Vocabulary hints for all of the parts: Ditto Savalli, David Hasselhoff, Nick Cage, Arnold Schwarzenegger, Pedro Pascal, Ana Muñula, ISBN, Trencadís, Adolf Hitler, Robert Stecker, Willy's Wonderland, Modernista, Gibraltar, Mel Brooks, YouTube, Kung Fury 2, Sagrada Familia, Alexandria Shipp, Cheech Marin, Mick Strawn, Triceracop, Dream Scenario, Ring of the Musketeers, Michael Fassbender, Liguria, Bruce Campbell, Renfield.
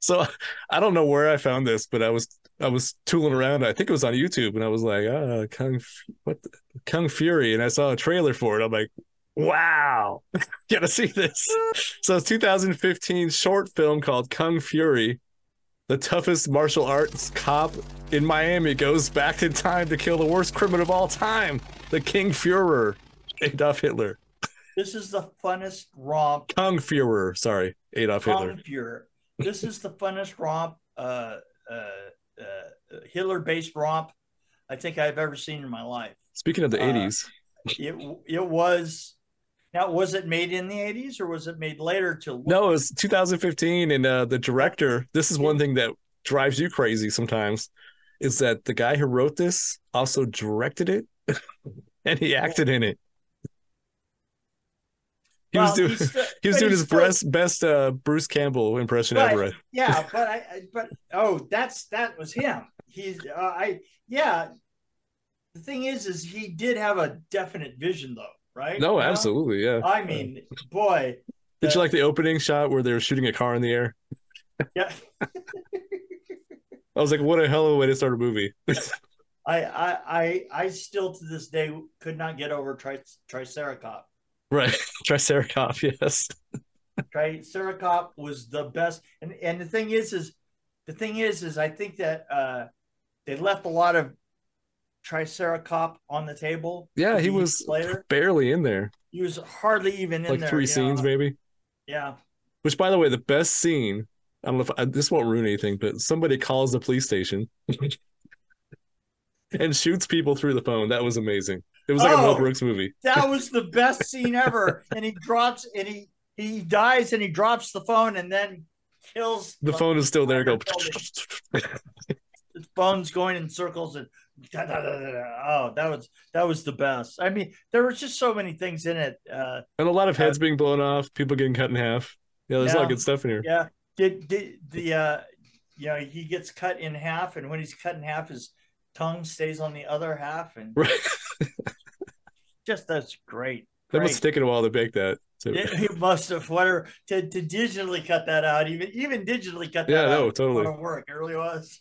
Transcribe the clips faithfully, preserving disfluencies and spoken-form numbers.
So I don't know where I found this, but I was I was tooling around. I think it was on YouTube, and I was like, "Ah, Kung, what, the, Kung Fury," and I saw a trailer for it. I'm like, "Wow, gotta see this!" So it's two thousand fifteen short film called Kung Fury. The toughest martial arts cop in Miami goes back in time to kill the worst criminal of all time, the King Fuhrer, Adolf Hitler. This is the funnest romp. Kung Fuhrer, sorry, Adolf Hitler. Kung Fuhrer. This is the funnest romp, uh, uh, uh, Hitler-based romp I think I've ever seen in my life. Speaking of the uh, eighties. It, it was... Now, was it made in the eighties or was it made later? To No, it was two thousand fifteen, and uh, the director, this is one thing that drives you crazy sometimes, is that the guy who wrote this also directed it, and he acted in it. He well, was doing still, he was doing his still, best best uh, Bruce Campbell impression but, ever. Yeah, but I but oh, that's that was him. He's uh, I yeah. The thing is, is he did have a definite vision though. Right? No, absolutely, yeah. I mean, boy. Did the, you like the opening shot where they were shooting a car in the air? Yeah. I was like, what a hell of a way to start a movie. I, I, I, I still to this day could not get over tri- Triceracop. Right, Triceracop, yes. Triceracop was the best, and and the thing is, is the thing is, is I think that uh, they left a lot of Triceracop on the table. Yeah, he was later. barely in there. He was hardly even in like there. Like three scenes, know? maybe. Yeah. Which, by the way, the best scene, I don't know if I, this won't ruin anything, but somebody calls the police station and shoots people through the phone. That was amazing. It was like oh, a Mel Brooks movie. That was the best scene ever. And he drops, and he he dies, and he drops the phone, and then kills. The, the phone is still there. Go. The phone's going in circles and. Da, da, da, da, da. Oh, that was that was the best. I mean, there was just so many things in it, uh, and a lot of heads uh, being blown off, people getting cut in half. Yeah, there's yeah, a lot of good stuff in here. Yeah, did the, the, the uh, you know, he gets cut in half, and when he's cut in half, his tongue stays on the other half, and right. just that's great. That great. must have taken a while to bake that. Too. It, it must have whatever to, to digitally cut that out. Even even digitally cut that yeah, out. Yeah, no, totally. It work. It really was.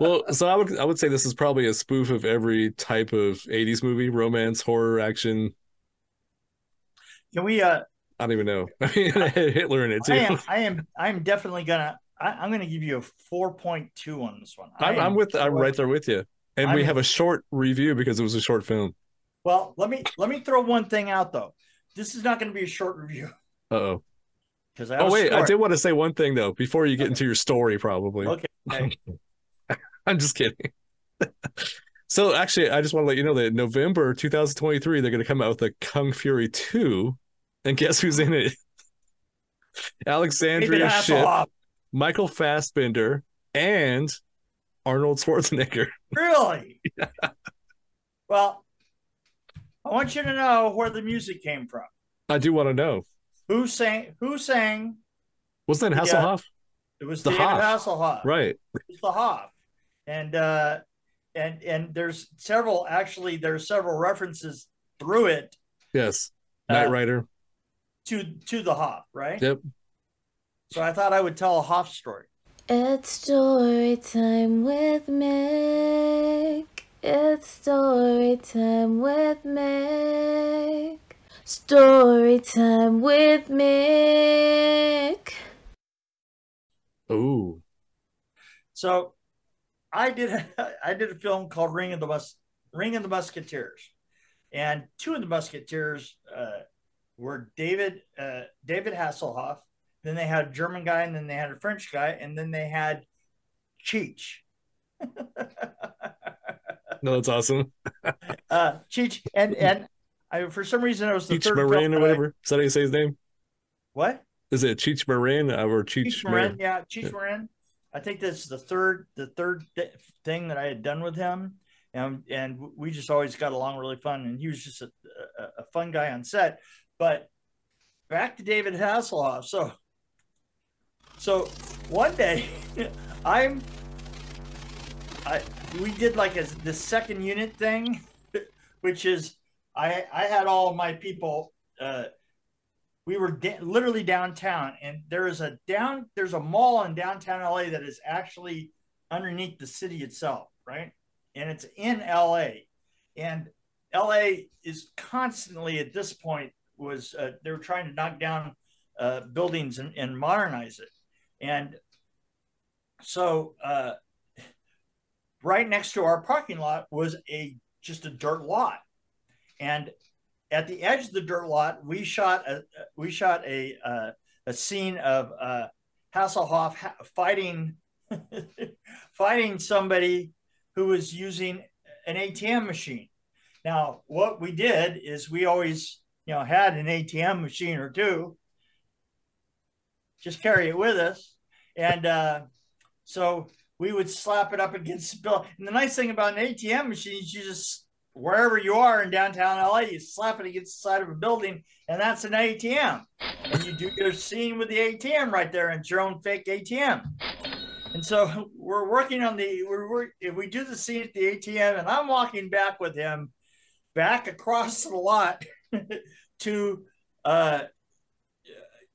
Well, so I would I would say this is probably a spoof of every type of eighties movie: romance, horror, action. Can we? Uh, I don't even know. I mean, I, Hitler in it too. I am. I am. I'm definitely gonna. I, I'm gonna give you a four point two on this one. I'm, I'm with. I'm right there with you. And I'm, we have a short review because it was a short film. Well, let me let me throw one thing out though. This is not going to be a short review. Uh-oh. Because I oh, wait, start. I did want to say one thing, though, before you get okay. into your story, probably. Okay. okay. I'm just kidding. So, actually, I just want to let you know that in November two thousand twenty-three, they're going to come out with a Kung Fury two, and guess who's in it? Alexandria Shipp, Michael Fassbender, and Arnold Schwarzenegger. Really? Yeah. Well... I want you to know where the music came from. I do want to know. Who sang? Who sang? Wasn't that Hasselhoff? Yeah, it was the David Hoff. Hasselhoff. Right. It was the Hoff. And, uh, and, and there's several, actually, there's several references through it. Yes. Knight uh, Rider. To, to the Hoff, right? Yep. So I thought I would tell a Hoff story. It's story time with Mick. It's story time with Mick. Story time with Mick. Ooh. So, I did a, I did a film called Ring of the Mus- Ring of the Musketeers, and two of the Musketeers uh, were David uh, David Hasselhoff. Then they had a German guy, and then they had a French guy, and then they had Cheech. No, that's awesome. uh, Cheech and and I for some reason I was the Cheech third Marin or whatever. I, Is that how you say his name? What is it, Cheech Marin or Cheech? Cheech Marin, Marin. yeah, Cheech yeah. Marin. I think that's the third the third th- thing that I had done with him, and and we just always got along really fun, and he was just a, a, a fun guy on set. But back to David Hasselhoff. So so one day I'm. I, we did like a, the second unit thing, which is I, I had all my people uh, we were de- literally downtown, and there is a down there's a mall in downtown L A that is actually underneath the city itself, right? And it's in L A, and L A is constantly at this point was uh, they were trying to knock down uh, buildings and, and modernize it, and so uh, right next to our parking lot was a just a dirt lot, and at the edge of the dirt lot we shot a we shot a uh, a scene of uh, Hasselhoff ha- fighting fighting somebody who was using an A T M machine. Now, what we did is we always, you know, had an A T M machine or two, just carry it with us. And uh, so we would slap it up against the building. And the nice thing about an A T M machine is you just, wherever you are in downtown L A, you slap it against the side of a building, and that's an A T M. And you do your scene with the A T M right there, and it's your own fake A T M. And so we're working on the, we're, we're, we do the scene at the A T M, and I'm walking back with him back across the lot to uh,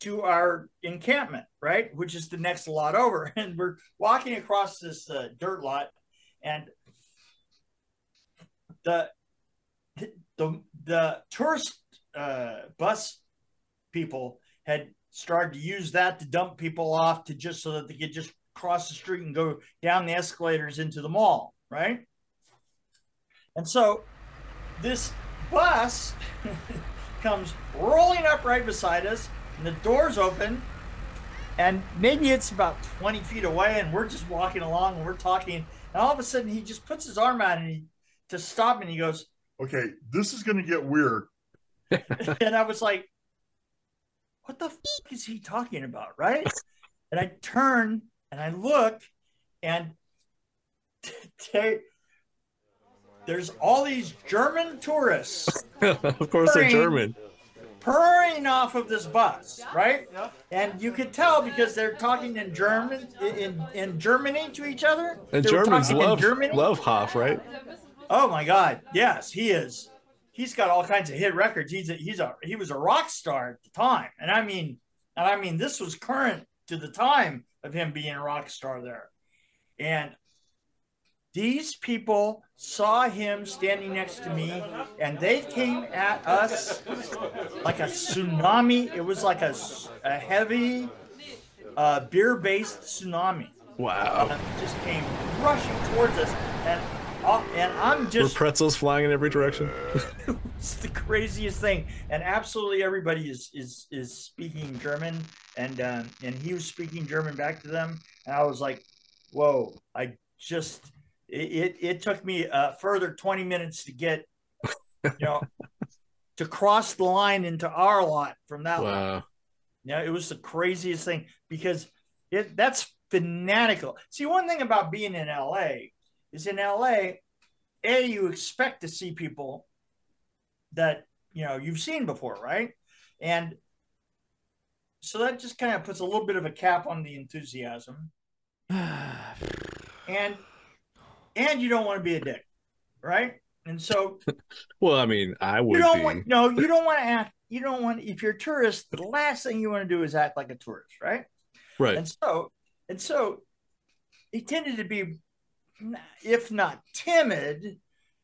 to our encampment, right? Which is the next lot over. And we're walking across this uh, dirt lot, and the the, the tourist uh, bus people had started to use that to dump people off to just so that they could just cross the street and go down the escalators into the mall, right? And so this bus comes rolling up right beside us, and the doors open, and maybe it's about twenty feet away, and we're just walking along and we're talking, and all of a sudden he just puts his arm out and he, to stop, and he goes, "Okay, this is going to get weird." And I was like, what the f*** is he talking about, right? And I turn and I look, and they, there's all these German tourists. Of course, purring, they're German. Purring off of this bus, right? And you could tell because they're talking in German, in, in Germany to each other. And they Germans love love Hoff, right? Oh my God, yes, he is. He's got all kinds of hit records. He's a, he's a he was a rock star at the time, and I mean, and I mean, this was current to the time of him being a rock star there. And these people saw him standing next to me, and they came at us like a tsunami. It was like a, a heavy uh, beer-based tsunami. Wow. Um, just came rushing towards us, and, uh, and I'm just... Were pretzels flying in every direction? It's the craziest thing. And absolutely everybody is is is speaking German, and uh, and he was speaking German back to them, and I was like, whoa. I just it it, it took me a further twenty minutes to get, you know, to cross the line into our lot from that wow. lot. Yeah, you know, it was the craziest thing, because it that's fanatical. See, one thing about being in L A is in L A, A, you expect to see people that, you know, you've seen before, right? And so that just kind of puts a little bit of a cap on the enthusiasm. and and you don't want to be a dick, right? And so well, I mean, I would you don't be. Want, no, you don't want to act you don't want if you're a tourist, the last thing you want to do is act like a tourist, right? Right. And so and so he tended to be, if not timid,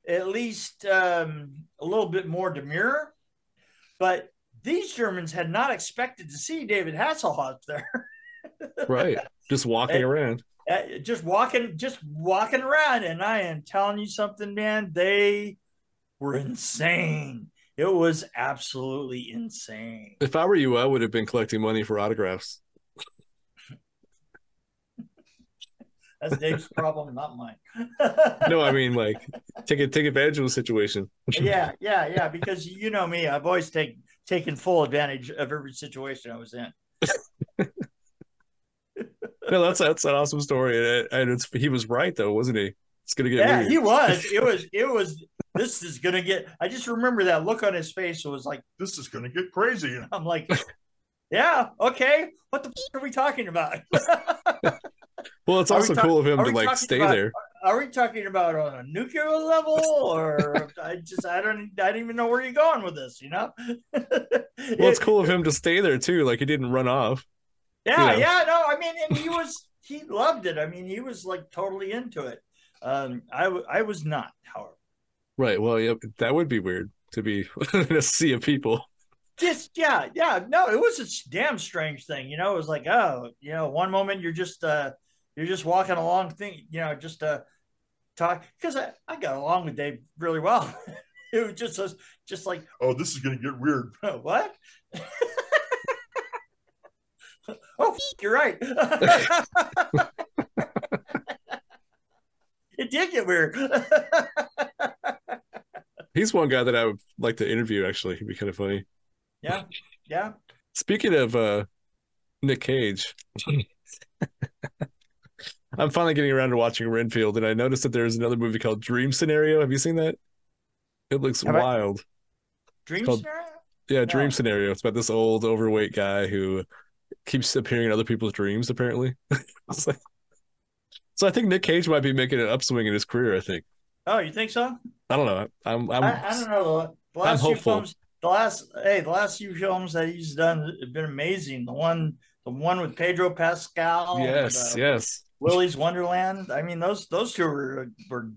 at least um, a little bit more demure. But these Germans had not expected to see David Hasselhoff there. Right. Just walking and, around. Uh, just walking, just walking around. And I am telling you something, man, they were insane. It was absolutely insane. If I were you, I would have been collecting money for autographs. That's Dave's problem, not mine. No, I mean, like, take it, take advantage of the situation. yeah, yeah, yeah. Because you know me, I've always taken taken full advantage of every situation I was in. No, that's that's an awesome story, and, and it's he was right though, wasn't he? It's gonna get yeah, weird. He was. It was. It was. This is gonna get. I just remember that look on his face. It was like, this is gonna get crazy. And I'm like, yeah, okay. What the f- are we talking about? Well, it's also talking, cool of him to like stay about, there. Are we talking about on a nuclear level, or I just I don't I don't even know where you're going with this, you know? Well, it's cool of him to stay there too. Like, he didn't run off. Yeah, you know? yeah, no. I mean, and he was he loved it. I mean, he was like totally into it. Um, I I was not, however. Right. Well, yeah, that would be weird to be in a sea of people. Just yeah, yeah. No, it was a damn strange thing, you know. It was like, oh, you know, one moment you're just uh, you're just walking along, thing, you know, just uh, talk. Because I, I got along with Dave really well. It was just was just like, oh, this is gonna get weird. What? Oh, f- you're right. It did get weird. He's one guy that I would like to interview. Actually, he'd be kind of funny. Yeah, yeah. Speaking of uh, Nick Cage, I'm finally getting around to watching Renfield, and I noticed that there's another movie called Dream Scenario. Have you seen that? It looks Have wild. I... Dream called... Scenario? Yeah, no. Dream Scenario. It's about this old, overweight guy who keeps appearing in other people's dreams, apparently. It's like... So I think Nick Cage might be making an upswing in his career, I think. Oh, you think so? I don't know. I'm. I'm I, I don't know. The last I'm few hopeful. Films, the last, hey, the last few films that he's done have been amazing. The one, the one with Pedro Pascal. Yes, and, uh, yes. Willy's Wonderland. I mean, those those two were were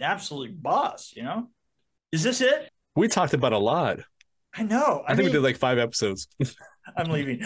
absolute boss. You know, is this it? We talked about a lot. I know. I, I think mean, we did like five episodes. I'm leaving.